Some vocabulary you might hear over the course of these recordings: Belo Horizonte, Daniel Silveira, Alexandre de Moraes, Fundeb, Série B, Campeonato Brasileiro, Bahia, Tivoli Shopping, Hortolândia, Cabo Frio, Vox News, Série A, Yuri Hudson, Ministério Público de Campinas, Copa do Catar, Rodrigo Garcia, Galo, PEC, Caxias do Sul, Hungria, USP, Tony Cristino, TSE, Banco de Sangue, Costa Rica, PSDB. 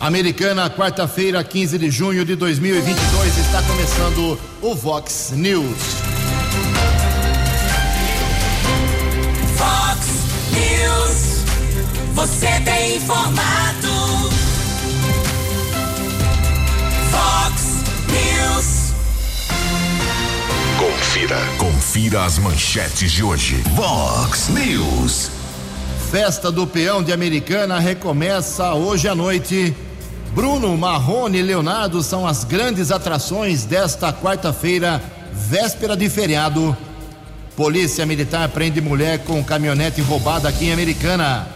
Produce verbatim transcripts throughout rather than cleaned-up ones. Americana, quarta-feira, quinze de junho de dois mil e vinte e dois, está começando o Vox News. Vox News, você tem informado. Vox News. Confira, confira as manchetes de hoje. Vox News. Festa do Peão de Americana recomeça hoje à noite. Bruno, Marrone e Leonardo são as grandes atrações desta quarta-feira, véspera de feriado. Polícia Militar prende mulher com caminhonete roubada aqui em Americana.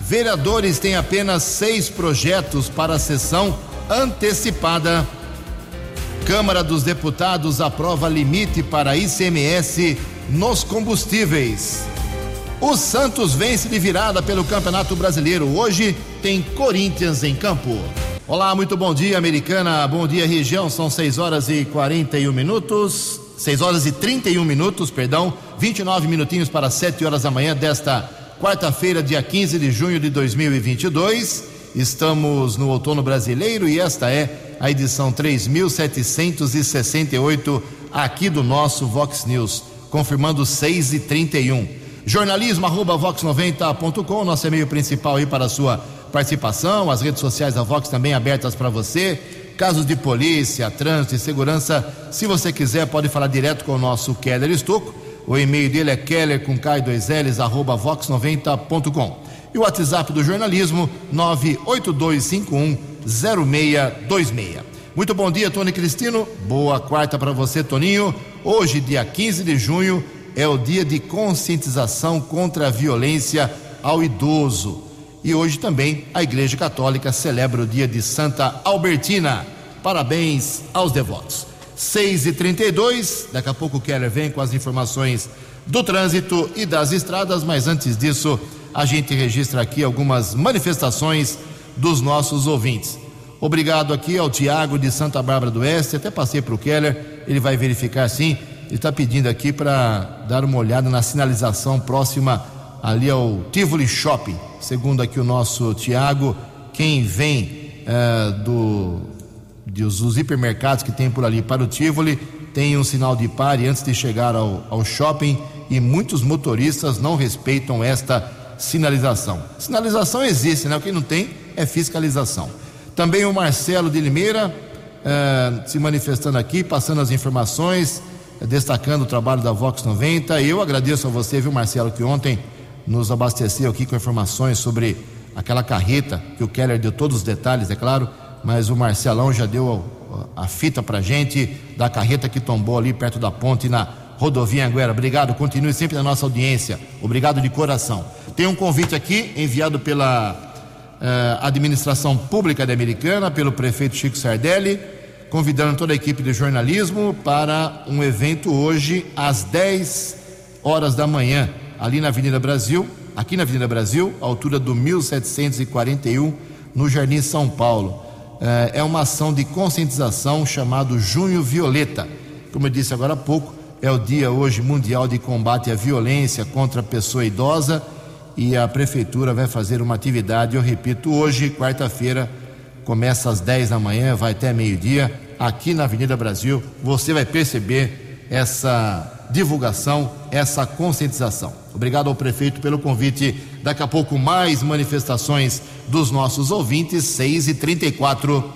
Vereadores têm apenas seis projetos para a sessão antecipada. Câmara dos Deputados aprova limite para I C M S nos combustíveis. O Santos vence de virada pelo Campeonato Brasileiro. Hoje tem Corinthians em campo. Olá, muito bom dia, Americana. Bom dia, região. São seis horas e quarenta e um minutos. seis horas e trinta e um minutos, perdão. vinte e nove minutinhos para sete horas da manhã desta quarta-feira, dia quinze de junho de dois mil e vinte e dois. Estamos no outono brasileiro e esta é a edição três mil setecentos e sessenta e oito aqui do nosso Vox News, confirmando seis e trinta e um. Jornalismo arroba vox noventa ponto com, nosso e-mail principal aí para a sua participação. As redes sociais da Vox também abertas para você. Casos de polícia, trânsito e segurança, se você quiser pode falar direto com o nosso Keller Estuco. O e-mail dele é keller com k e dois l's arroba vox noventa ponto com. E o WhatsApp do jornalismo nove oito dois cinco um zero seis dois seis. Muito bom dia, Tony Cristino. Boa quarta para você, Toninho. Hoje, dia quinze de junho, é o dia de conscientização contra a violência ao idoso. E hoje também a Igreja Católica celebra o dia de Santa Albertina. Parabéns aos devotos. seis e trinta e dois, daqui a pouco o Keller vem com as informações do trânsito e das estradas, mas antes disso a gente registra aqui algumas manifestações dos nossos ouvintes. Obrigado aqui ao Tiago de Santa Bárbara do Oeste, até passei para o Keller, ele vai verificar sim. Ele está pedindo aqui para dar uma olhada na sinalização próxima ali ao Tivoli Shopping. Segundo aqui o nosso Tiago, quem vem é, do, dos, dos hipermercados que tem por ali para o Tivoli, tem um sinal de pare antes de chegar ao, ao shopping e muitos motoristas não respeitam esta sinalização. Sinalização existe, né? O que não tem é fiscalização. Também o Marcelo de Limeira é, se manifestando aqui, passando as informações, destacando o trabalho da Vox noventa. Eu agradeço a você, viu, Marcelo, que ontem nos abasteceu aqui com informações sobre aquela carreta, que o Keller deu todos os detalhes, é claro, mas o Marcelão já deu a, a fita pra gente da carreta que tombou ali perto da ponte na Rodovia Anguera. Obrigado, continue sempre na nossa audiência, obrigado de coração. Tem um convite aqui enviado pela eh, administração pública de Americana, pelo prefeito Chico Sardelli, convidando toda a equipe de jornalismo para um evento hoje às dez horas da manhã, ali na Avenida Brasil, aqui na Avenida Brasil, altura do mil setecentos e quarenta e um, no Jardim São Paulo. É uma ação de conscientização chamada Junho Violeta. Como eu disse agora há pouco, é o dia hoje mundial de combate à violência contra a pessoa idosa e a prefeitura vai fazer uma atividade, eu repito, hoje, quarta-feira, começa às dez da manhã, vai até meio-dia. Aqui na Avenida Brasil, você vai perceber essa divulgação, essa conscientização. Obrigado ao prefeito pelo convite. Daqui a pouco mais manifestações dos nossos ouvintes, seis e trinta e quatro.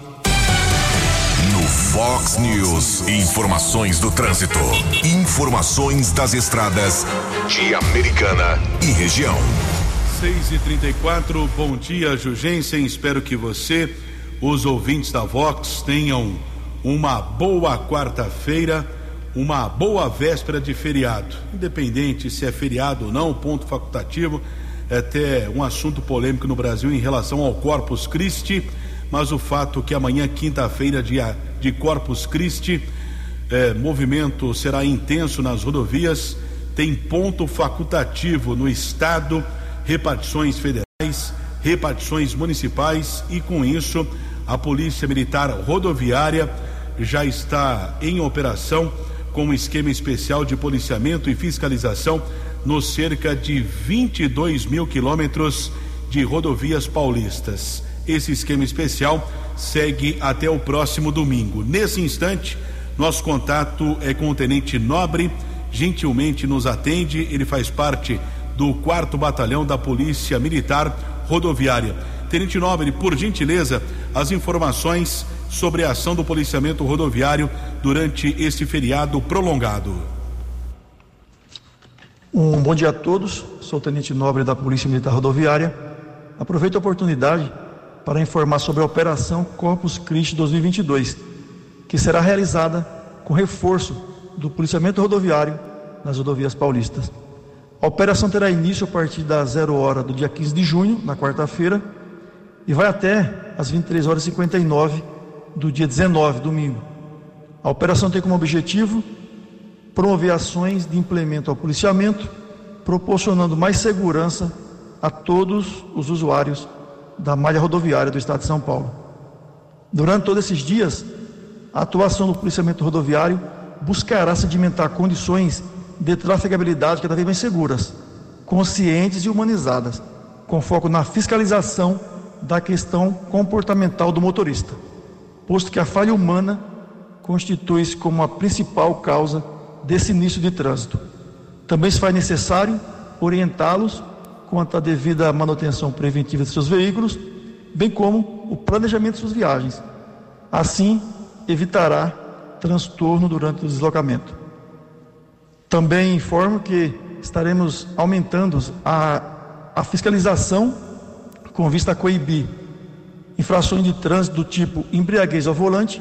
No Fox News, informações do trânsito, informações das estradas de Americana e região. seis e trinta e quatro, bom dia, Jugensen. Espero que você, os ouvintes da Vox, tenham uma boa quarta-feira, uma boa véspera de feriado, independente se é feriado ou não, ponto facultativo. É até um assunto polêmico no Brasil em relação ao Corpus Christi, mas o fato que amanhã, quinta-feira, dia de Corpus Christi, é, movimento será intenso nas rodovias, tem ponto facultativo no estado, repartições federais, repartições municipais, e com isso a Polícia Militar Rodoviária já está em operação com um esquema especial de policiamento e fiscalização nos cerca de vinte e dois mil quilômetros de rodovias paulistas. Esse esquema especial segue até o próximo domingo. Nesse instante, nosso contato é com o Tenente Nobre, gentilmente nos atende. Ele faz parte do quarto Batalhão da Polícia Militar Rodoviária. Tenente Nobre, por gentileza, as informações sobre a ação do policiamento rodoviário durante este feriado prolongado. Um bom dia a todos, sou o Tenente Nobre da Polícia Militar Rodoviária. Aproveito a oportunidade para informar sobre a Operação Corpus Christi dois mil e vinte e dois, que será realizada com reforço do policiamento rodoviário nas rodovias paulistas. A operação terá início a partir das zero hora do dia quinze de junho, na quarta-feira, e vai até as vinte e três horas e cinquenta e nove do dia dezenove, domingo. A operação tem como objetivo promover ações de implemento ao policiamento, proporcionando mais segurança a todos os usuários da malha rodoviária do Estado de São Paulo. Durante todos esses dias, a atuação do policiamento rodoviário buscará sedimentar condições de trafegabilidade cada vez mais seguras, conscientes e humanizadas, com foco na fiscalização da questão comportamental do motorista, posto que a falha humana constitui-se como a principal causa desse início de trânsito. Também se faz necessário orientá-los quanto à devida manutenção preventiva de seus veículos, bem como o planejamento de suas viagens. Assim, evitará transtorno durante o deslocamento. Também informo que estaremos aumentando a, a fiscalização com vista a coibir infrações de trânsito do tipo embriaguez ao volante,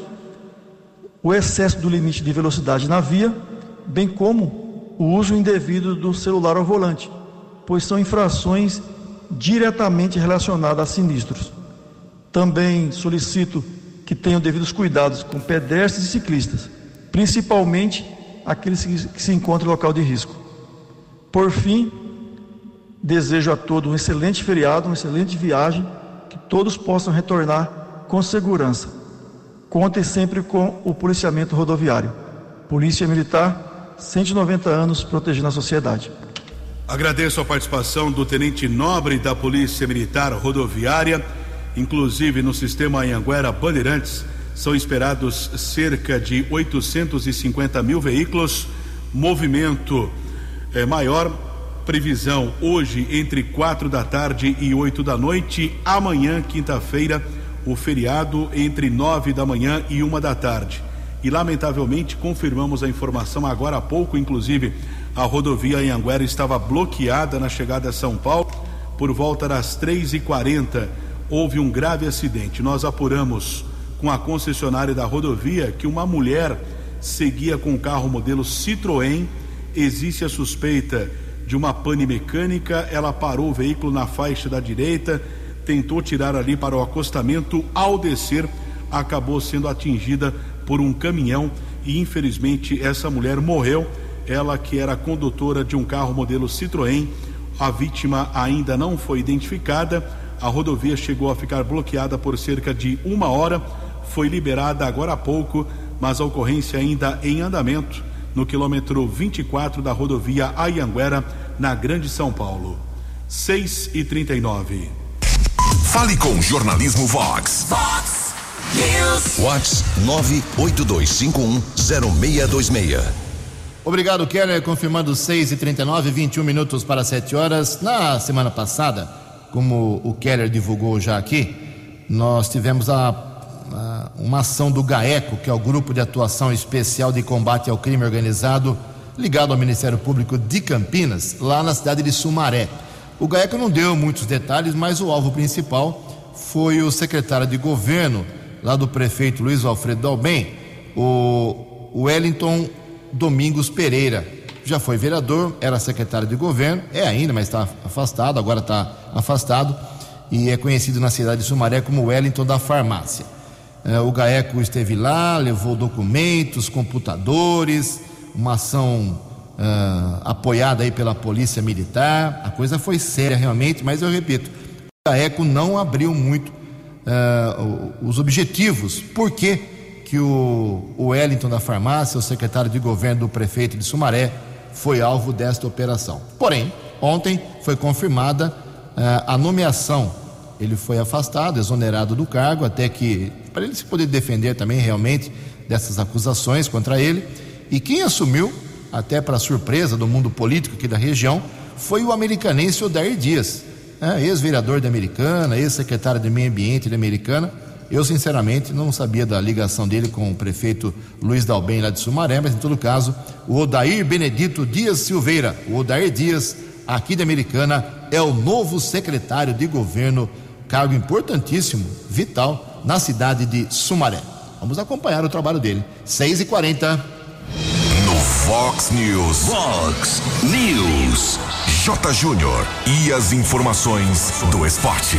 o excesso do limite de velocidade na via, bem como o uso indevido do celular ao volante, pois são infrações diretamente relacionadas a sinistros. Também solicito que tenham devidos cuidados com pedestres e ciclistas, principalmente aqueles que se encontram em local de risco. Por fim, desejo a todos um excelente feriado, uma excelente viagem, que todos possam retornar com segurança. Contem sempre com o policiamento rodoviário. Polícia Militar, cento e noventa anos protegendo a sociedade. Agradeço a participação do Tenente Nobre da Polícia Militar Rodoviária. Inclusive, no sistema Anhanguera Bandeirantes, são esperados cerca de oitocentos e cinquenta mil veículos. Movimento é maior. Previsão hoje entre quatro da tarde e oito da noite. Amanhã, quinta-feira, o feriado entre nove da manhã e uma da tarde. E, lamentavelmente, confirmamos a informação agora há pouco. Inclusive, a rodovia Anhanguera estava bloqueada na chegada a São Paulo. Por volta das três e quarenta houve um grave acidente. Nós apuramos com a concessionária da rodovia que uma mulher seguia com o carro modelo Citroën. Existe a suspeita de uma pane mecânica. Ela parou o veículo na faixa da direita, tentou tirar ali para o acostamento. Ao descer, acabou sendo atingida por um caminhão e, infelizmente, essa mulher morreu. Ela que era condutora de um carro modelo Citroën. A vítima ainda não foi identificada. A rodovia chegou a ficar bloqueada por cerca de uma hora, foi liberada agora há pouco, mas a ocorrência ainda em andamento no quilômetro vinte e quatro da rodovia Anhanguera, na Grande São Paulo. seis e trinta e nove. Fale com o jornalismo Vox. Vox News. Vox nove oito dois cinco um zero seis dois seis. Obrigado, Keller. Confirmando seis e trinta e nove, vinte e um minutos para sete horas. Na semana passada, como o Keller divulgou já aqui, nós tivemos a, a, uma ação do GAECO, que é o Grupo de Atuação Especial de Combate ao Crime Organizado, ligado ao Ministério Público de Campinas, lá na cidade de Sumaré. O GAECO não deu muitos detalhes, mas o alvo principal foi o secretário de governo, lá do prefeito Luiz Alfredo Dalben, o Wellington Domingos Pereira. Já foi vereador, era secretário de governo, é ainda, mas está afastado, agora está afastado, e é conhecido na cidade de Sumaré como Wellington da Farmácia. É, o GAECO esteve lá, levou documentos, computadores, uma ação uh, apoiada aí pela Polícia Militar. A coisa foi séria realmente, mas eu repito, o GAECO não abriu muito uh, os objetivos. Por quê que o Wellington da Farmácia, o secretário de governo do prefeito de Sumaré, foi alvo desta operação? Porém, ontem foi confirmada uh, a nomeação ele foi afastado, exonerado do cargo, até que, para ele se poder defender também realmente dessas acusações contra ele. E quem assumiu, até para surpresa do mundo político aqui da região, foi o americanense Odair Dias, né? Ex-vereador de Americana, ex-secretário de Meio Ambiente de Americana. Eu, sinceramente, não sabia da ligação dele com o prefeito Luiz Dalben, lá de Sumaré, mas, em todo caso, o Odair Benedito Dias Silveira, o Odair Dias, aqui de Americana, é o novo secretário de governo, cargo importantíssimo, vital, na cidade de Sumaré. Vamos acompanhar o trabalho dele. seis e quarenta. No Vox News. Vox News. J. Júnior e as informações do esporte.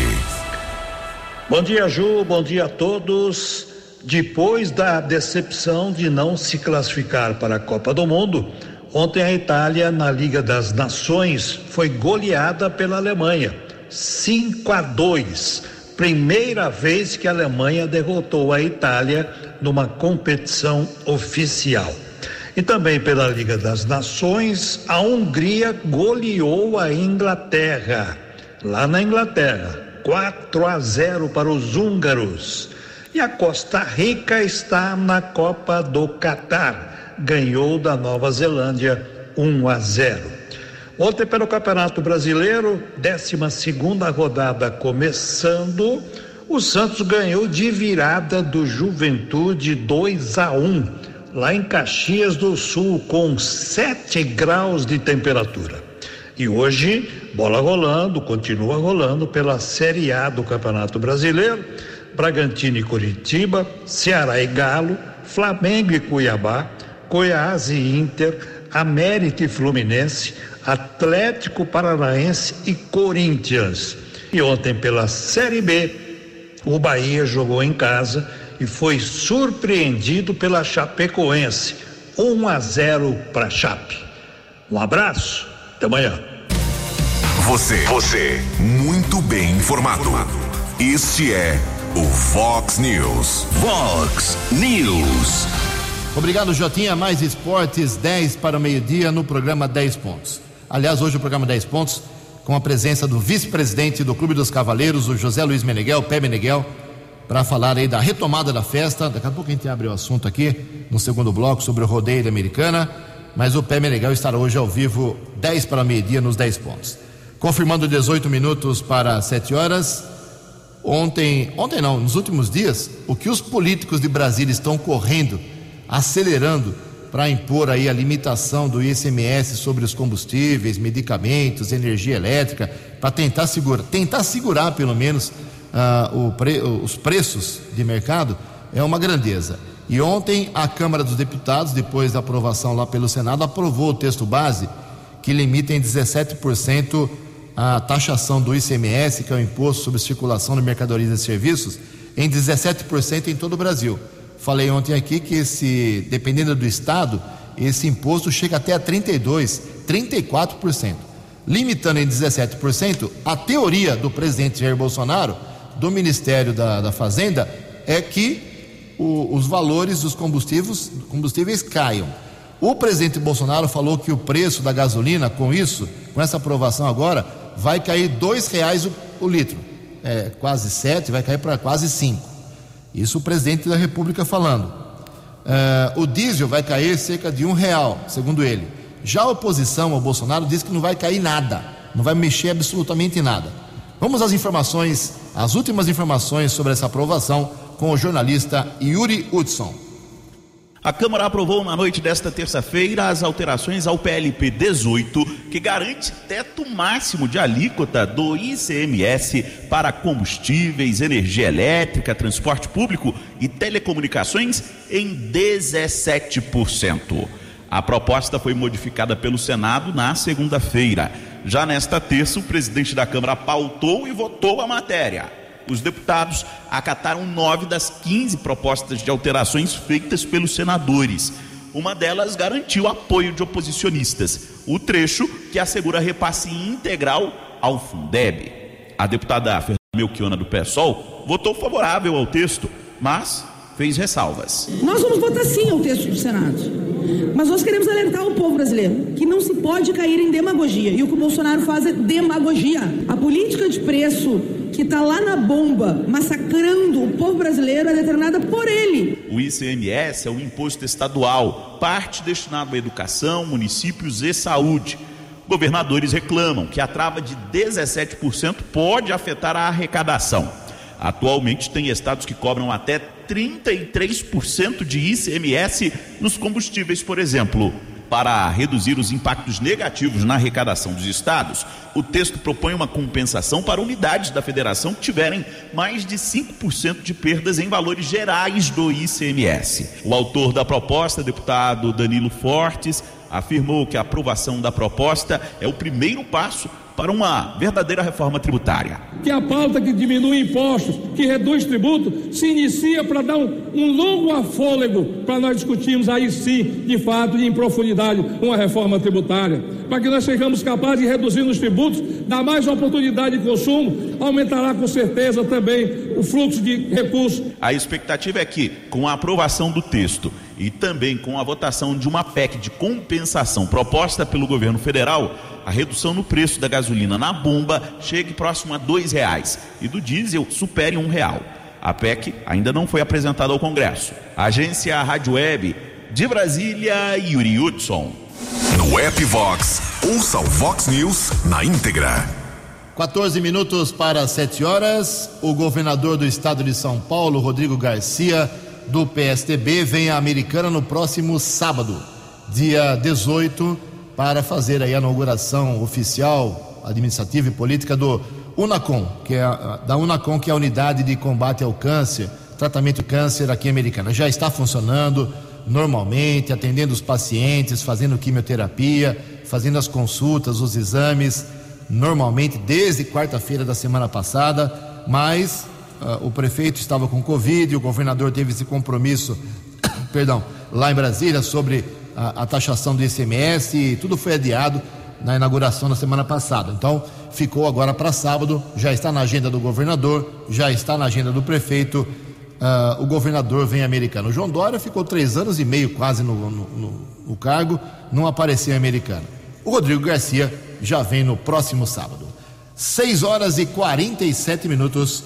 Bom dia, Ju, bom dia a todos. Depois da decepção de não se classificar para a Copa do Mundo, ontem a Itália, na Liga das Nações, foi goleada pela Alemanha, cinco a dois. Primeira vez que a Alemanha derrotou a Itália numa competição oficial. E também pela Liga das Nações, a Hungria goleou a Inglaterra, lá na Inglaterra. quatro a zero para os húngaros. E a Costa Rica está na Copa do Catar, ganhou da Nova Zelândia um a zero. Ontem pelo Campeonato Brasileiro, décima segunda rodada começando, o Santos ganhou de virada do Juventude dois a um, lá em Caxias do Sul, com sete graus de temperatura. E hoje, bola rolando, continua rolando pela Série A do Campeonato Brasileiro, Bragantino e Coritiba, Ceará e Galo, Flamengo e Cuiabá, Goiás e Inter, América e Fluminense, Atlético Paranaense e Corinthians. E ontem pela Série B, o Bahia jogou em casa e foi surpreendido pela Chapecoense, um a zero para Chape. Um abraço, até amanhã. Você, você, muito bem informado. Este é o Vox News. Vox News. Obrigado, Jotinha. Mais esportes, dez para o meio-dia no programa dez pontos. Aliás, hoje o programa dez pontos, com a presença do vice-presidente do Clube dos Cavaleiros, o José Luiz Meneghel, Pé Meneghel, para falar aí da retomada da festa. Daqui a pouco a gente abre o assunto aqui, no segundo bloco, sobre o rodeio da Americana. Mas o Pé Meneghel estará hoje ao vivo, dez para meio-dia, nos dez pontos. Confirmando dezoito minutos para sete horas. Ontem, ontem não, nos últimos dias, o que os políticos de Brasília estão correndo, acelerando, para impor aí a limitação do I C M S sobre os combustíveis, medicamentos, energia elétrica, para tentar segurar, tentar segurar pelo menos uh, o pre, os preços de mercado, é uma grandeza. E ontem a Câmara dos Deputados, depois da aprovação lá pelo Senado, aprovou o texto base que limita em dezessete por cento a taxação do I C M S, que é o Imposto sobre Circulação de Mercadorias e Serviços, em dezessete por cento em todo o Brasil. Falei ontem aqui que esse, dependendo do estado, esse imposto chega até a trinta e dois por cento, trinta e quatro por cento. Limitando em dezessete por cento, a teoria do presidente Jair Bolsonaro, do Ministério da, da Fazenda, é que O, os valores dos combustíveis, combustíveis caiam. O presidente Bolsonaro falou que o preço da gasolina, com isso, com essa aprovação agora, vai cair dois reais o, o litro. É, quase sete, vai cair para quase cinco. Isso o presidente da República falando. É, o diesel vai cair cerca de um real, segundo ele. Já a oposição ao Bolsonaro diz que não vai cair nada, não vai mexer absolutamente nada. Vamos às informações, as últimas informações sobre essa aprovação, com o jornalista Yuri Hudson. A Câmara aprovou na noite desta terça-feira as alterações ao P L P dezoito, que garante teto máximo de alíquota do I C M S para combustíveis, energia elétrica, transporte público e telecomunicações em dezessete por cento. A proposta foi modificada pelo Senado na segunda-feira. Já nesta terça, o presidente da Câmara pautou e votou a matéria. Os deputados acataram nove das quinze propostas de alterações feitas pelos senadores. Uma delas garantiu apoio de oposicionistas, o trecho que assegura repasse integral ao Fundeb. A deputada Fernanda Melchiona, do P SOL, votou favorável ao texto, mas fez ressalvas. Nós vamos votar sim ao texto do Senado, mas nós queremos alertar o povo brasileiro que não se pode cair em demagogia, e o que o Bolsonaro faz é demagogia. A política de preço que está lá na bomba, massacrando o povo brasileiro, é determinada por ele. O I C M S é um imposto estadual, parte destinado à educação, municípios e saúde. Governadores reclamam que a trava de dezessete por cento pode afetar a arrecadação. Atualmente, tem estados que cobram até trinta e três por cento de I C M S nos combustíveis, por exemplo. Para reduzir os impactos negativos na arrecadação dos estados, o texto propõe uma compensação para unidades da federação que tiverem mais de cinco por cento de perdas em valores gerais do I C M S. O autor da proposta, deputado Danilo Fortes, afirmou que a aprovação da proposta é o primeiro passo para uma verdadeira reforma tributária. Que a pauta que diminui impostos, que reduz tributo, se inicia para dar um, um longo afôlego para nós discutirmos aí sim, de fato, em profundidade, uma reforma tributária. Para que nós sejamos capazes de reduzir os tributos, dar mais oportunidade de consumo, aumentará com certeza também o fluxo de recursos. A expectativa é que, com a aprovação do texto e também com a votação de uma P E C de compensação proposta pelo governo federal, a redução no preço da gasolina na bomba chegue próximo a dois reais e do diesel supere um real. A P E C ainda não foi apresentada ao Congresso. Agência Rádio Web de Brasília, Yuri Hudson. No app Vox, ouça o Vox News na íntegra. quatorze minutos para sete horas. O governador do estado de São Paulo, Rodrigo Garcia, do P S D B, vem à Americana no próximo sábado, dia dezoito, para fazer a inauguração oficial, administrativa e política do UNACOM, que é a, da UNACOM, que é a unidade de combate ao câncer, tratamento de câncer aqui em Americana. Já está funcionando normalmente, atendendo os pacientes, fazendo quimioterapia, fazendo as consultas, os exames, normalmente desde quarta-feira da semana passada, mas Uh, o prefeito estava com Covid, o governador teve esse compromisso perdão, lá em Brasília sobre a, a taxação do I C M S e tudo foi adiado na inauguração na semana passada. Então ficou agora para sábado, já está na agenda do governador, já está na agenda do prefeito. Uh, o governador vem Americana. O João Dória ficou três anos e meio quase no, no, no, no cargo, não apareceu em Americana. O Rodrigo Garcia já vem no próximo sábado. seis horas e quarenta e sete minutos.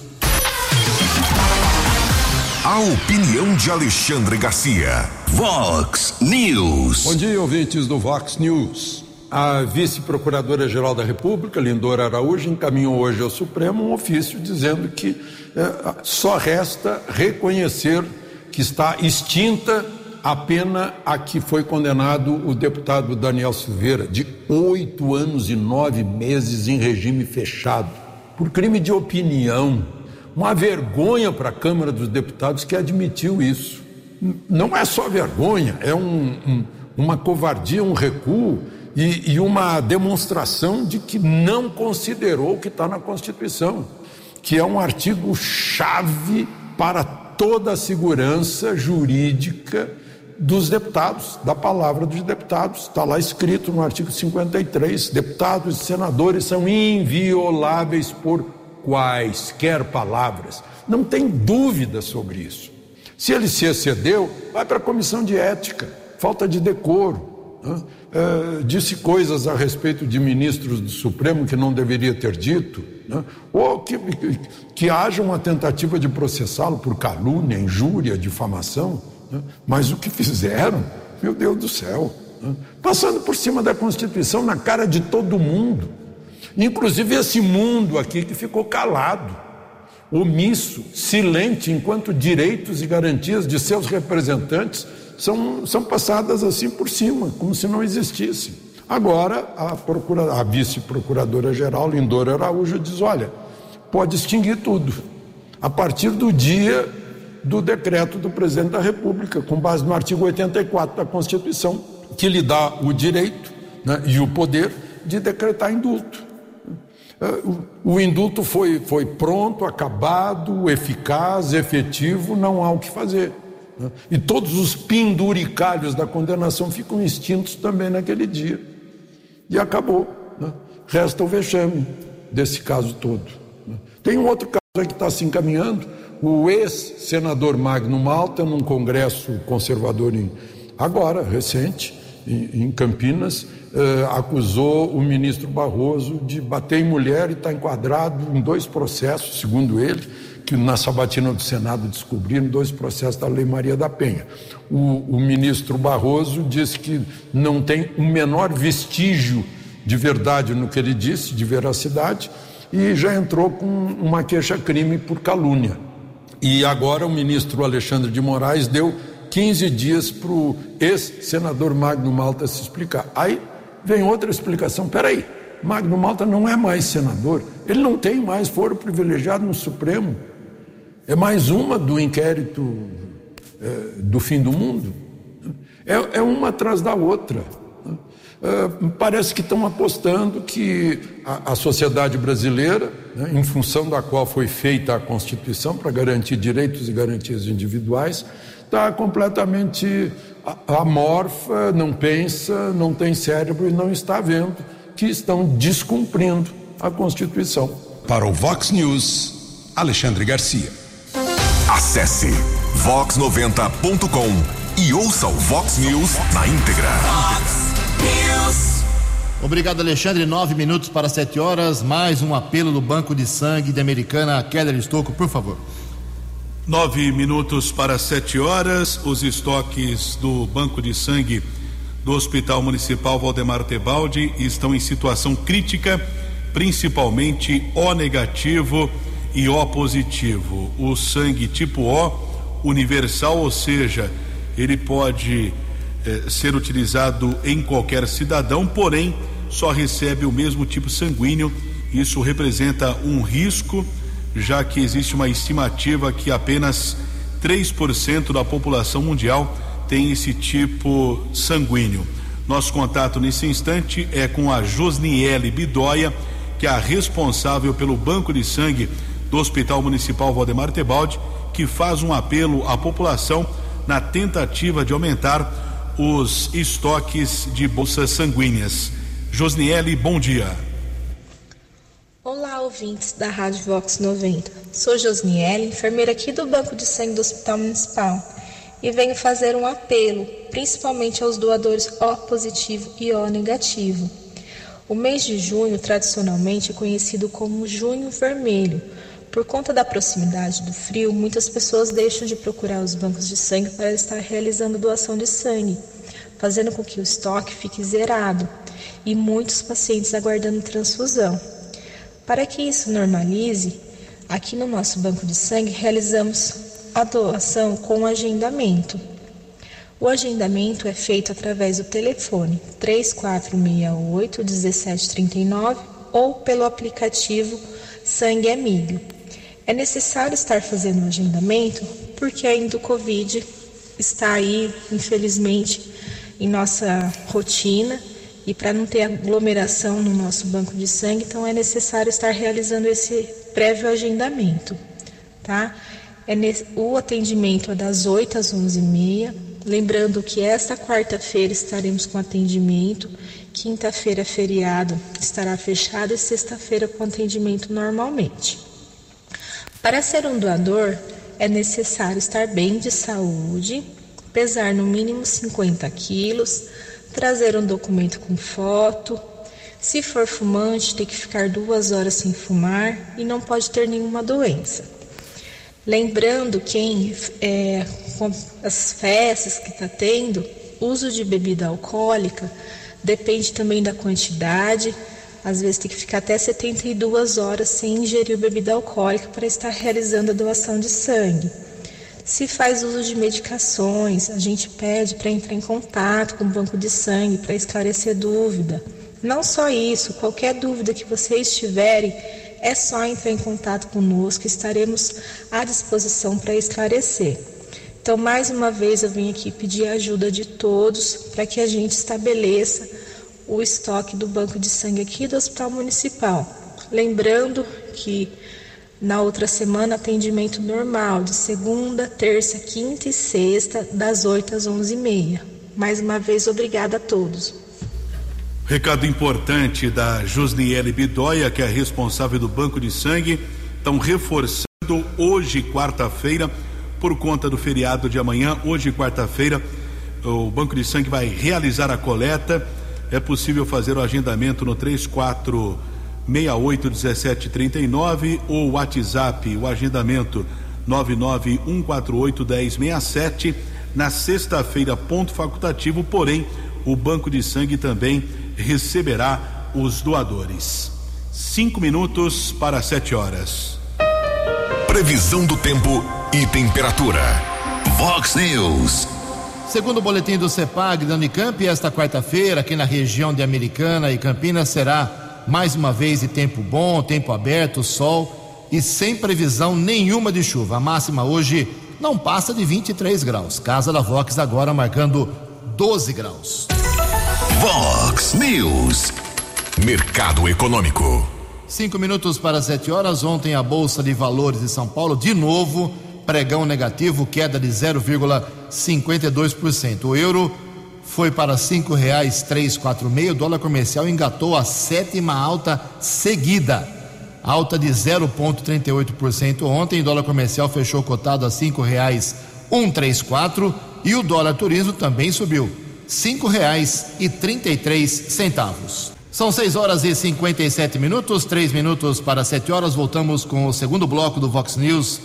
A opinião de Alexandre Garcia. Vox News. Bom dia, ouvintes do Vox News. A vice-procuradora-geral da República, Lindora Araújo, encaminhou hoje ao Supremo um ofício dizendo que eh, só resta reconhecer que está extinta a pena a que foi condenado o deputado Daniel Silveira, de oito anos e nove meses em regime fechado, por crime de opinião. Uma vergonha para a Câmara dos Deputados que admitiu isso. Não é só vergonha, é um, um, uma covardia, um recuo e, e uma demonstração de que não considerou o que está na Constituição, que é um artigo chave para toda a segurança jurídica dos deputados, da palavra dos deputados. Está lá escrito no artigo cinquenta e três, deputados e senadores são invioláveis por quaisquer palavras, não tem dúvida sobre isso. Se ele se excedeu, vai para a comissão de ética, falta de decoro, né? uh, disse coisas a respeito de ministros do Supremo que não deveria ter dito, né? Ou que, que, que haja uma tentativa de processá-lo por calúnia, injúria, difamação, né? Mas o que fizeram, meu Deus do céu, né? Passando por cima da Constituição na cara de todo mundo, inclusive esse mundo aqui que ficou calado, omisso, silente, enquanto direitos e garantias de seus representantes são, são passadas assim por cima, como se não existissem. Agora, a, procura, a vice-procuradora-geral, Lindora Araújo, diz, olha, pode extinguir tudo, a partir do dia do decreto do presidente da República, com base no artigo oitenta e quatro da Constituição, que lhe dá o direito, né, e o poder de decretar indulto. O indulto foi, foi pronto, acabado, eficaz, efetivo, não há o que fazer. E todos os penduricalhos da condenação ficam extintos também naquele dia. E acabou. Resta o vexame desse caso todo. Tem um outro caso que está se encaminhando. O ex-senador Magno Malta, num congresso conservador agora, recente, em Campinas, acusou o ministro Barroso de bater em mulher e está enquadrado em dois processos, segundo ele, que na sabatina do Senado descobriram dois processos da Lei Maria da Penha. O, o ministro Barroso disse que não tem o menor vestígio de verdade no que ele disse, de veracidade, e já entrou com uma queixa-crime por calúnia. E agora o ministro Alexandre de Moraes deu quinze dias para o ex-senador Magno Malta se explicar. Aí vem outra explicação, peraí, Magno Malta não é mais senador, ele não tem mais foro privilegiado no Supremo, é mais uma do inquérito é, do fim do mundo, é, é uma atrás da outra. Uh, parece que estão apostando que a, a sociedade brasileira, né, em função da qual foi feita a Constituição para garantir direitos e garantias individuais, está completamente amorfa, não pensa, não tem cérebro e não está vendo que estão descumprindo a Constituição. Para o Vox News, Alexandre Garcia. Acesse vox noventa ponto com e ouça o Vox News na íntegra. Vox. Obrigado, Alexandre. Nove minutos para sete horas. Mais um apelo do Banco de Sangue de Americana. Keller Estuco, por favor. Nove minutos para sete horas. Os estoques do Banco de Sangue do Hospital Municipal Valdemar Tebaldi estão em situação crítica, principalmente O negativo e O positivo. O sangue tipo O, universal, ou seja, ele pode ser utilizado em qualquer cidadão, porém só recebe o mesmo tipo sanguíneo. Isso representa um risco, já que existe uma estimativa que apenas três por cento da população mundial tem esse tipo sanguíneo. Nosso contato nesse instante é com a Josniele Bidoia, que é a responsável pelo Banco de Sangue do Hospital Municipal Valdemar Tebaldi, que faz um apelo à população na tentativa de aumentar os estoques de bolsas sanguíneas. Josniele, bom dia. Olá, ouvintes da Rádio Vox noventa. Sou Josniele, enfermeira aqui do Banco de Sangue do Hospital Municipal, e venho fazer um apelo, principalmente aos doadores O positivo e O negativo. O mês de junho, tradicionalmente, é conhecido como Junho Vermelho. Por conta da proximidade do frio, muitas pessoas deixam de procurar os bancos de sangue para estar realizando doação de sangue, fazendo com que o estoque fique zerado e muitos pacientes aguardando transfusão. Para que isso normalize, aqui no nosso banco de sangue realizamos a doação com agendamento. O agendamento é feito através do telefone três quatro seis oito um sete três nove ou pelo aplicativo Sangue é Milho. É necessário estar fazendo um agendamento porque ainda o Covid está aí, infelizmente, em nossa rotina, e para não ter aglomeração no nosso banco de sangue, então é necessário estar realizando esse prévio agendamento, tá? É nesse, o atendimento é das oito às onze e meia, lembrando que esta quarta-feira estaremos com atendimento, quinta-feira feriado estará fechado e sexta-feira com atendimento normalmente. Para ser um doador, é necessário estar bem de saúde, pesar no mínimo cinquenta quilos, trazer um documento com foto, se for fumante, ter que ficar duas horas sem fumar e não pode ter nenhuma doença. Lembrando que é, com as festas que está tendo, uso de bebida alcoólica depende também da quantidade. Às vezes tem que ficar até setenta e duas horas sem ingerir bebida alcoólica para estar realizando a doação de sangue. Se faz uso de medicações, a gente pede para entrar em contato com o banco de sangue para esclarecer dúvida. Não só isso, qualquer dúvida que vocês tiverem, é só entrar em contato conosco, estaremos à disposição para esclarecer. Então, mais uma vez, eu vim aqui pedir a ajuda de todos para que a gente estabeleça o estoque do banco de sangue aqui do Hospital Municipal. Lembrando que na outra semana atendimento normal de segunda, terça, quinta e sexta das oito às onze e meia. Mais uma vez, obrigada a todos. Recado importante da Josniele Bidoia, que é a responsável do banco de sangue. Estão reforçando hoje, quarta-feira, por conta do feriado de amanhã, hoje, quarta-feira, o Banco de Sangue vai realizar a coleta. É possível fazer o agendamento no três quatro seis oito um sete três nove ou WhatsApp, o agendamento nove nove um quatro oito um zero seis sete. Na sexta-feira, ponto facultativo, porém, o Banco de Sangue também receberá os doadores. Cinco minutos para sete horas. Previsão do tempo e temperatura. Vox News. Segundo o boletim do CEPAG da Unicamp, esta quarta-feira, aqui na região de Americana e Campinas, será mais uma vez de tempo bom, tempo aberto, sol e sem previsão nenhuma de chuva. A máxima hoje não passa de vinte e três graus. Casa da Vox agora marcando doze graus. Vox News. Mercado Econômico. Cinco minutos para sete horas. Ontem a Bolsa de Valores de São Paulo, de novo, pregão negativo, queda de zero vírgula cinquenta e dois por cento. O euro foi para cinco reais três quatro meio. O dólar comercial engatou a sétima alta seguida, alta de zero vírgula trinta e oito por cento ontem. O dólar comercial fechou cotado a cinco reais um três quatro e o dólar turismo também subiu, cinco reais e trinta e três centavos. São seis horas e cinquenta e sete minutos, três minutos para sete horas. Voltamos com o segundo bloco do Vox News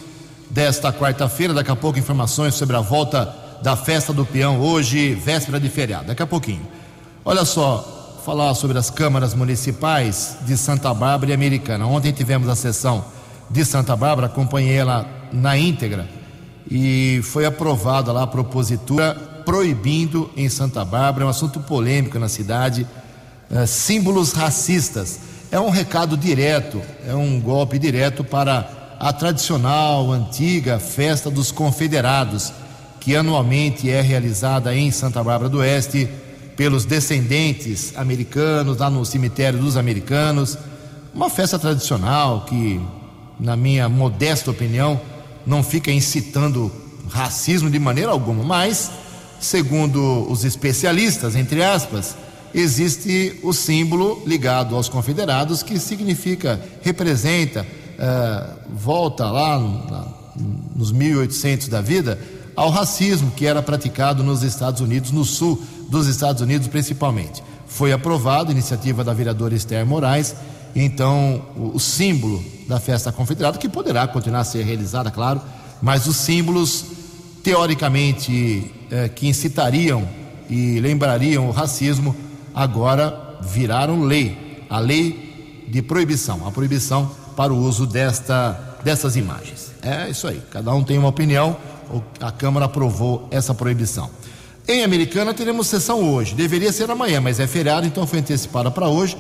desta quarta-feira. Daqui a pouco, informações sobre a volta da Festa do Peão hoje, véspera de feriado, daqui a pouquinho. Olha só, falar sobre as câmaras municipais de Santa Bárbara e Americana. Ontem tivemos a sessão de Santa Bárbara, acompanhei ela na íntegra, e foi aprovada lá a propositura proibindo em Santa Bárbara, é um assunto polêmico na cidade, símbolos racistas. É um recado direto, é um golpe direto para a tradicional, antiga Festa dos Confederados, que anualmente é realizada em Santa Bárbara do Oeste pelos descendentes americanos, lá no cemitério dos americanos. Uma festa tradicional que, na minha modesta opinião, não fica incitando racismo de maneira alguma, mas, segundo os especialistas, entre aspas, existe o símbolo ligado aos confederados, que significa, representa, Uh, volta lá no, na, nos mil e oitocentos da vida, ao racismo que era praticado nos Estados Unidos, no sul dos Estados Unidos principalmente. Foi aprovado, iniciativa da vereadora Esther Moraes. Então o, o símbolo da Festa Confederada, que poderá continuar a ser realizada, claro, mas os símbolos teoricamente eh, que incitariam e lembrariam o racismo agora viraram lei, a lei de proibição, a proibição para o uso desta, dessas imagens. É isso aí, cada um tem uma opinião. A Câmara aprovou essa proibição. Em Americana teremos sessão hoje, deveria ser amanhã, mas é feriado, então foi antecipada para hoje.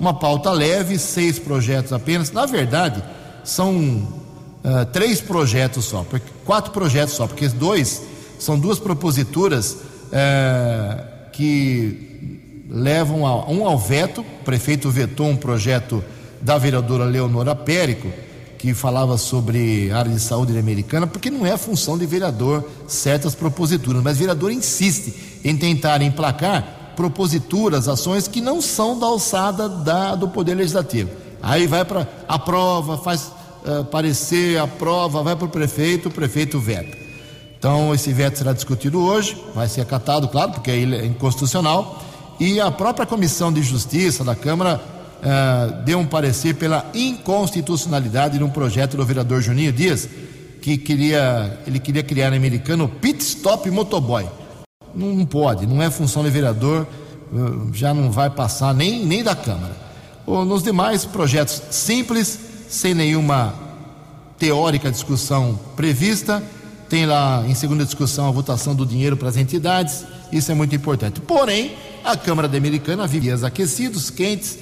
Uma pauta leve, seis projetos apenas. Na verdade, são uh, três projetos só, quatro projetos só, porque dois são duas proposituras uh, que levam a, um ao veto. O prefeito vetou um projeto da vereadora Leonora Périco, que falava sobre área de saúde Americana, porque não é a função de vereador certas proposituras, mas vereador insiste em tentar emplacar proposituras, ações que não são da alçada da, do Poder Legislativo. Aí vai para a prova, faz uh, parecer a prova, vai para o prefeito, o prefeito veta. Então esse veto será discutido hoje, vai ser acatado, claro, porque ele é inconstitucional, e a própria Comissão de Justiça da Câmara Uh, deu um parecer pela inconstitucionalidade de um projeto do vereador Juninho Dias, que queria, ele queria criar na Americana o pit stop motoboy. Não, não pode, não é função do vereador, uh, já não vai passar nem, nem da Câmara. Ou nos demais projetos simples, sem nenhuma teórica discussão prevista. Tem lá em segunda discussão a votação do dinheiro para as entidades, isso é muito importante. Porém, a Câmara da Americana vive dias aquecidos, quentes,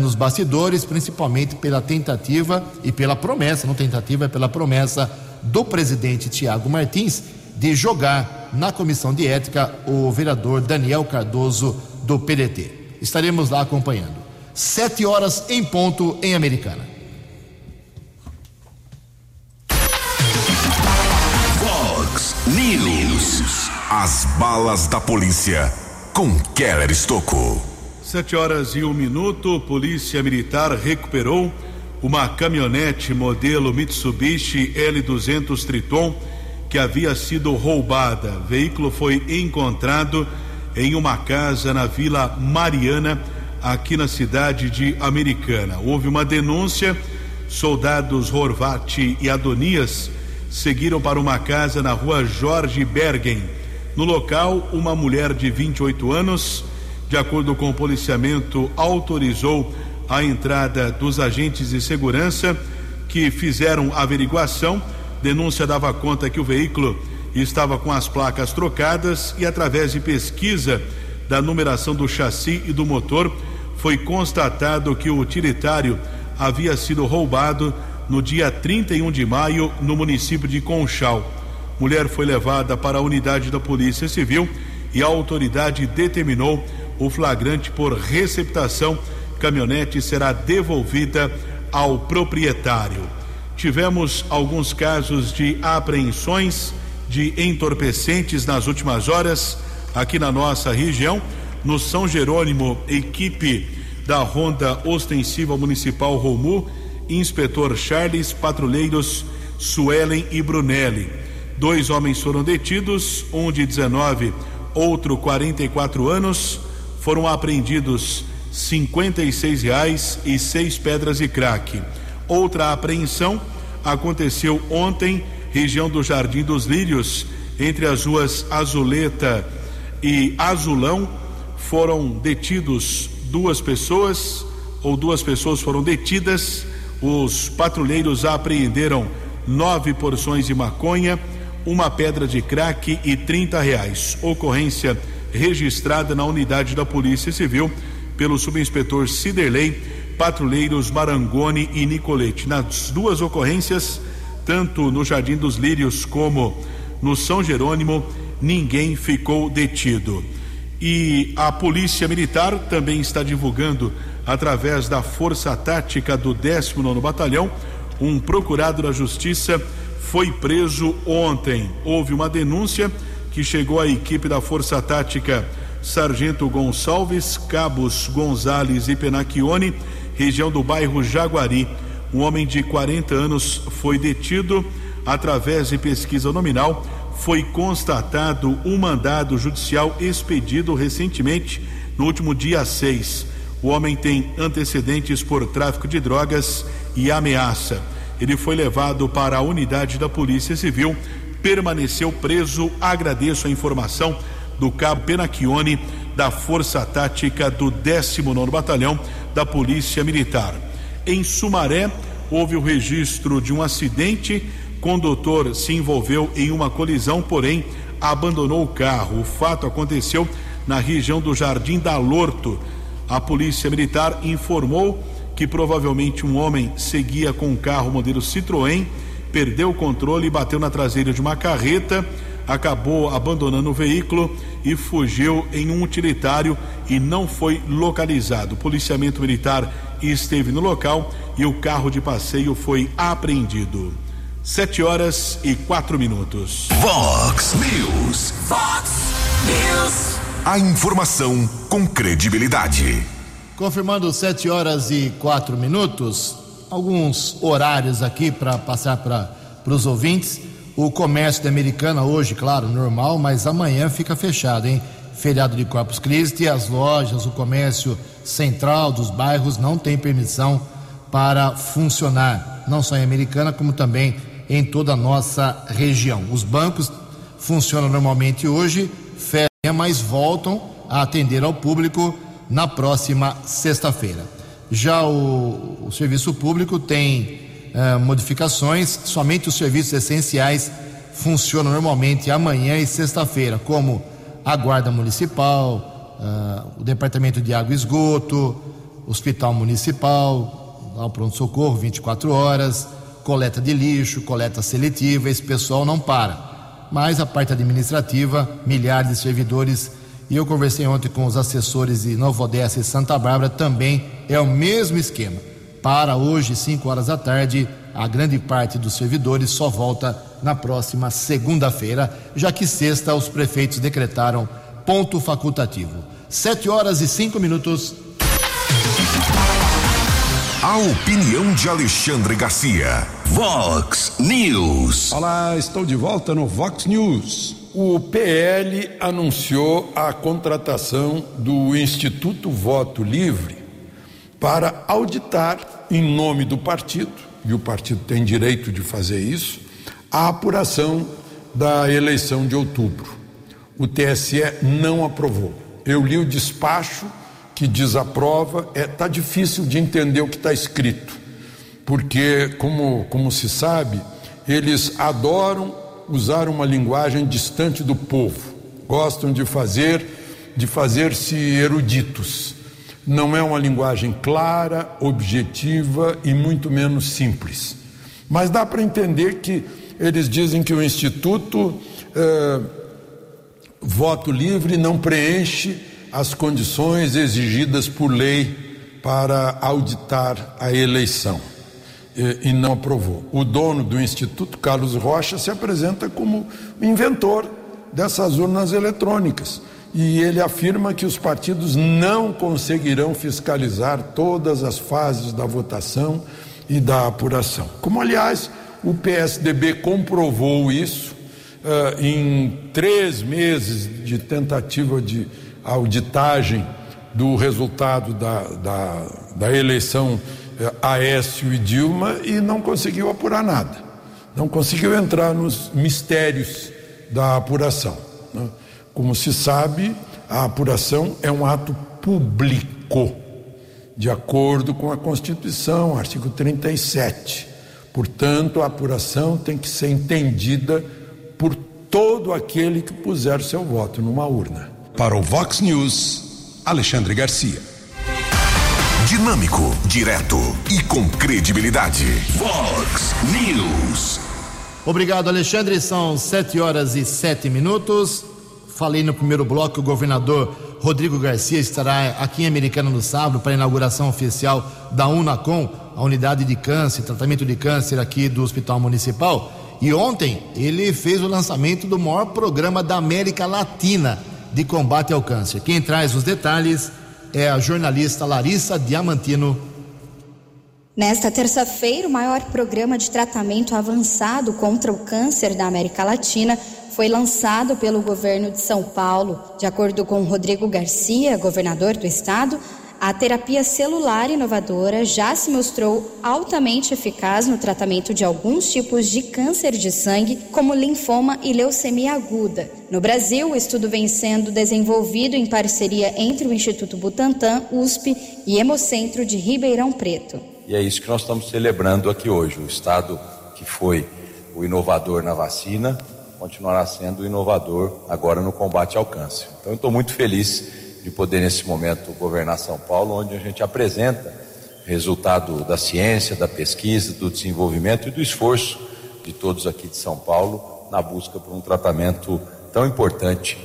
nos bastidores, principalmente pela tentativa e pela promessa, não tentativa, é pela promessa do presidente Tiago Martins de jogar na comissão de ética o vereador Daniel Cardoso do P D T. Estaremos lá acompanhando. Sete horas em ponto em Americana. Vox News. As balas da polícia com Keller Estuco. Sete horas e um minuto. Polícia Militar recuperou uma caminhonete modelo Mitsubishi L duzentos Triton que havia sido roubada. O veículo foi encontrado em uma casa na Vila Mariana, aqui na cidade de Americana. Houve uma denúncia, soldados Horvati e Adonias seguiram para uma casa na rua Jorge Bergen. No local, uma mulher de vinte e oito anos, de acordo com o policiamento, autorizou a entrada dos agentes de segurança que fizeram a averiguação. Denúncia dava conta que o veículo estava com as placas trocadas e, através de pesquisa da numeração do chassi e do motor, foi constatado que o utilitário havia sido roubado no dia trinta e um de maio no município de Conchal. Mulher foi levada para a unidade da Polícia Civil e a autoridade determinou o flagrante por receptação. Caminhonete será devolvida ao proprietário. Tivemos alguns casos de apreensões de entorpecentes nas últimas horas aqui na nossa região. No São Jerônimo, equipe da Ronda Ostensiva Municipal Romu, inspetor Charles, patrulheiros Suelen e Brunelli. Dois homens foram detidos, um de dezenove, outro quarenta e quatro anos. Foram apreendidos cinquenta e seis reais e seis pedras de crack. Outra apreensão aconteceu ontem, região do Jardim dos Lírios, entre as ruas Azuleta e Azulão. Foram detidos duas pessoas, ou duas pessoas foram detidas. Os patrulheiros apreenderam nove porções de maconha, uma pedra de crack e trinta reais. Ocorrência registrada na unidade da Polícia Civil pelo subinspetor Ciderley, patrulheiros Marangoni e Nicolete. Nas duas ocorrências, tanto no Jardim dos Lírios como no São Jerônimo, ninguém ficou detido. E a Polícia Militar também está divulgando, através da Força Tática do décimo nono Batalhão, um procurado da Justiça foi preso ontem. Houve uma denúncia que chegou à equipe da Força Tática Sargento Gonçalves, Cabos Gonzales e Penacchione, região do bairro Jaguari. Um homem de quarenta anos foi detido. Através de pesquisa nominal, foi constatado um mandado judicial expedido recentemente, no último dia seis. O homem tem antecedentes por tráfico de drogas e ameaça. Ele foi levado para a unidade da Polícia Civil, permaneceu preso. Agradeço a informação do cabo Penacchione, da Força Tática do décimo nono Batalhão da Polícia Militar. Em Sumaré, houve o registro de um acidente. Condutor se envolveu em uma colisão, porém abandonou o carro. O fato aconteceu na região do Jardim da Lorto. A Polícia Militar informou que provavelmente um homem seguia com um carro modelo Citroën, perdeu o controle e bateu na traseira de uma carreta, acabou abandonando o veículo e fugiu em um utilitário e não foi localizado. O policiamento militar esteve no local e o carro de passeio foi apreendido. sete horas e quatro minutos. Vox News. Vox News. A informação com credibilidade. Confirmando sete horas e quatro minutos, alguns horários aqui para passar para os ouvintes. O comércio da Americana hoje, claro, normal, mas amanhã fica fechado, hein? Feriado de Corpus Christi, as lojas, o comércio central dos bairros não tem permissão para funcionar, não só em Americana, como também em toda a nossa região. Os bancos funcionam normalmente hoje, fecham, mas voltam a atender ao público na próxima sexta-feira. Já o, o serviço público tem Uh, modificações. Somente os serviços essenciais funcionam normalmente amanhã e sexta-feira, como a Guarda Municipal, uh, o Departamento de Água e Esgoto, Hospital Municipal, o Pronto-Socorro vinte e quatro horas, coleta de lixo, coleta seletiva. Esse pessoal não para, mas a parte administrativa, milhares de servidores, e eu conversei ontem com os assessores de Nova Odessa e Santa Bárbara, também é o mesmo esquema. Para hoje, cinco horas da tarde, a grande parte dos servidores só volta na próxima segunda-feira, já que sexta os prefeitos decretaram ponto facultativo. sete horas e cinco minutos. A opinião de Alexandre Garcia. Vox News. Olá, estou de volta no Vox News. O P L anunciou a contratação do Instituto Voto Livre para auditar, em nome do partido, e o partido tem direito de fazer isso, a apuração da eleição de outubro. O T S E não aprovou. Eu li o despacho que desaprova, é, tá difícil de entender o que está escrito, porque, como, como se sabe, eles adoram usar uma linguagem distante do povo, gostam de fazer, de fazer-se eruditos. Não é uma linguagem clara, objetiva e muito menos simples. Mas dá para entender que eles dizem que o Instituto eh, Voto Livre não preenche as condições exigidas por lei para auditar a eleição e, e não aprovou. O dono do Instituto, Carlos Rocha, se apresenta como inventor dessas urnas eletrônicas e ele afirma que os partidos não conseguirão fiscalizar todas as fases da votação e da apuração. Como, aliás, o P S D B comprovou isso uh, em três meses de tentativa de a auditagem do resultado da, da, da eleição eh, Aécio e Dilma, e não conseguiu apurar nada, não conseguiu entrar nos mistérios da apuração, né? Como se sabe, a apuração é um ato público, de acordo com a Constituição, artigo trinta e sete. Portanto, a apuração tem que ser entendida por todo aquele que puser seu voto numa urna. Para o Vox News, Alexandre Garcia. Dinâmico, direto e com credibilidade. Vox News. Obrigado, Alexandre. São sete horas e sete minutos. Falei no primeiro bloco que o governador Rodrigo Garcia estará aqui em Americana no sábado para a inauguração oficial da UNACOM, a unidade de câncer, tratamento de câncer aqui do Hospital Municipal. E ontem ele fez o lançamento do maior programa da América Latina de combate ao câncer. Quem traz os detalhes é a jornalista Larissa Diamantino. Nesta terça-feira, o maior programa de tratamento avançado contra o câncer da América Latina foi lançado pelo governo de São Paulo. De acordo com Rodrigo Garcia, governador do estado, a terapia celular inovadora já se mostrou altamente eficaz no tratamento de alguns tipos de câncer de sangue, como linfoma e leucemia aguda. No Brasil, o estudo vem sendo desenvolvido em parceria entre o Instituto Butantan, U S P e Hemocentro de Ribeirão Preto. E é isso que nós estamos celebrando aqui hoje. O estado que foi o inovador na vacina continuará sendo o inovador agora no combate ao câncer. Então, eu estou muito feliz de poder, nesse momento, governar São Paulo, onde a gente apresenta resultado da ciência, da pesquisa, do desenvolvimento e do esforço de todos aqui de São Paulo na busca por um tratamento tão importante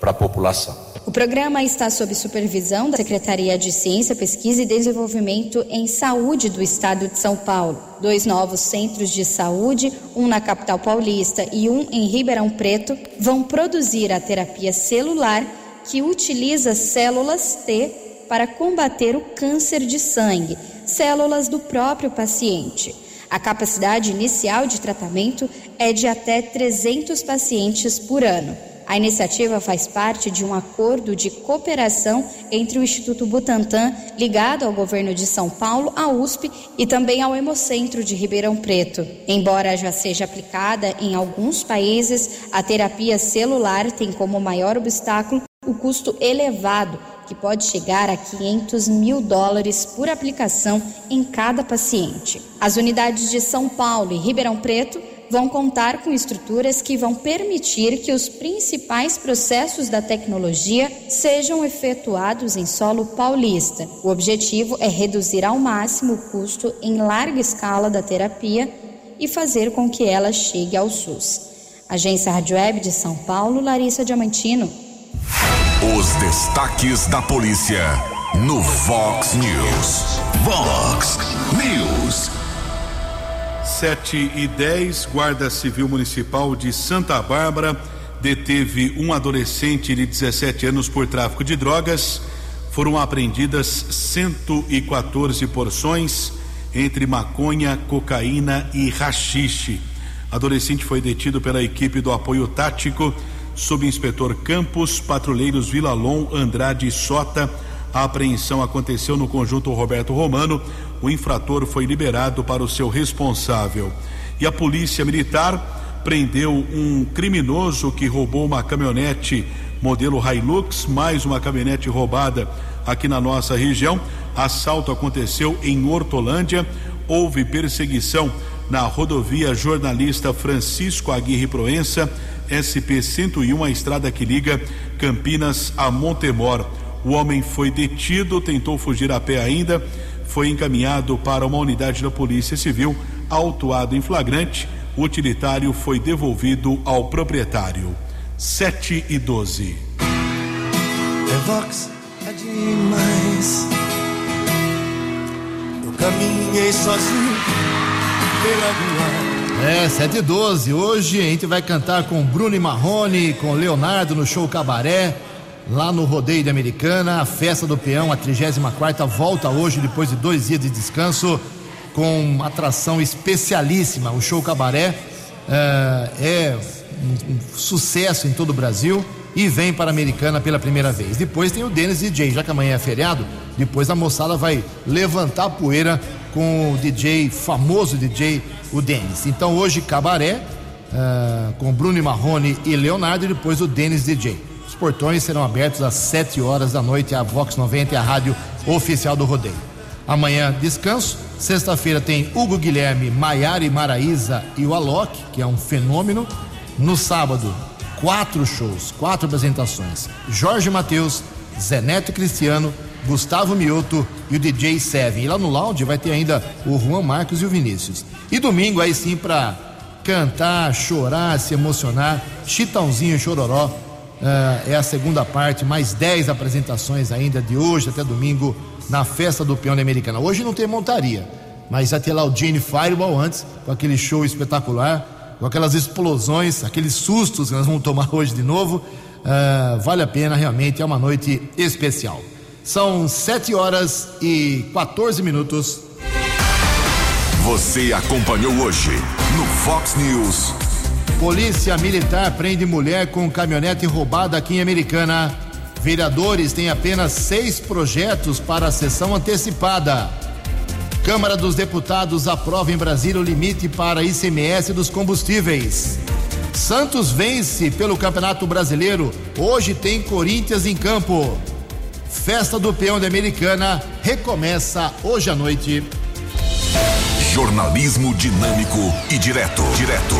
para a população. O programa está sob supervisão da Secretaria de Ciência, Pesquisa e Desenvolvimento em Saúde do Estado de São Paulo. Dois novos centros de saúde, um na capital paulista e um em Ribeirão Preto, vão produzir a terapia celular que utiliza células T para combater o câncer de sangue, células do próprio paciente. A capacidade inicial de tratamento é de até trezentos pacientes por ano. A iniciativa faz parte de um acordo de cooperação entre o Instituto Butantan, ligado ao governo de São Paulo, à U S P e também ao Hemocentro de Ribeirão Preto. Embora já seja aplicada em alguns países, a terapia celular tem como maior obstáculo o custo elevado, que pode chegar a quinhentos mil dólares por aplicação em cada paciente. As unidades de São Paulo e Ribeirão Preto vão contar com estruturas que vão permitir que os principais processos da tecnologia sejam efetuados em solo paulista. O objetivo é reduzir ao máximo o custo em larga escala da terapia e fazer com que ela chegue ao SUS. Agência Rádio Web de São Paulo, Larissa Diamantino. Os destaques da polícia no Vox News. Vox News. sete e dez, Guarda Civil Municipal de Santa Bárbara deteve um adolescente de dezessete anos por tráfico de drogas. Foram apreendidas cento e quatorze porções entre maconha, cocaína e haxixe. Adolescente foi detido pela equipe do apoio tático, subinspetor Campos, patrulheiros Vilalon, Andrade e Sota. A apreensão aconteceu no conjunto Roberto Romano. O infrator foi liberado para o seu responsável. E a Polícia Militar prendeu um criminoso que roubou uma caminhonete modelo Hilux, mais uma caminhonete roubada aqui na nossa região. Assalto aconteceu em Hortolândia. Houve perseguição na rodovia Jornalista Francisco Aguirre Proença, S P cento e um, a estrada que liga Campinas a Montemor. O homem foi detido, tentou fugir a pé ainda, foi encaminhado para uma unidade da Polícia Civil, autuado em flagrante. O utilitário foi devolvido ao proprietário. sete e doze. É Vox, é demais. Eu caminhei sozinho pela rua. É, sete e doze. Hoje a gente vai cantar com Bruno e Marrone, com Leonardo no show Cabaré, lá no Rodeio de Americana. A Festa do Peão, a trigésima quarta, volta hoje, depois de dois dias de descanso, com uma atração especialíssima. O show Cabaré uh, é um, um sucesso em todo o Brasil e vem para a Americana pela primeira vez. Depois tem o Dennis D J, já que amanhã é feriado, depois a moçada vai levantar a poeira com o D J, famoso D J, o Dennis. Então hoje Cabaré, uh, com Bruno Marrone e Leonardo, e depois o Dennis D J. Os portões serão abertos às sete horas da noite. A Vox noventa é a rádio oficial do Rodeio. Amanhã, descanso. Sexta-feira tem Hugo Guilherme, Maiara e Maraíza e o Alok, que é um fenômeno. No sábado, quatro shows, quatro apresentações: Jorge Matheus, Zé Neto Cristiano, Gustavo Mioto e o D J Seven. E lá no lounge vai ter ainda o Juan Marcos e o Vinícius. E domingo, aí sim, para cantar, chorar, se emocionar, Chitãozinho e Chororó. Uh, é a segunda parte, mais dez apresentações ainda de hoje até domingo na Festa do Peão de Americana. Hoje não tem montaria, mas já tem lá o Gene Fireball antes, com aquele show espetacular, com aquelas explosões, aqueles sustos que nós vamos tomar hoje de novo. Uh, vale a pena, realmente, é uma noite especial. São sete horas e quatorze minutos. Você acompanhou hoje no Fox News. Polícia Militar prende mulher com caminhonete roubada aqui em Americana. Vereadores têm apenas seis projetos para a sessão antecipada. Câmara dos Deputados aprova em Brasília o limite para I C M S dos combustíveis. Santos vence pelo Campeonato Brasileiro. Hoje tem Corinthians em campo. Festa do Peão de Americana recomeça hoje à noite. Jornalismo dinâmico e direto. Direto.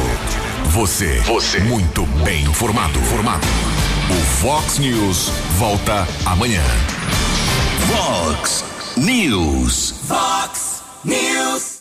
Você, Você, muito bem informado, formado. O Fox News volta amanhã. Fox News. Fox News.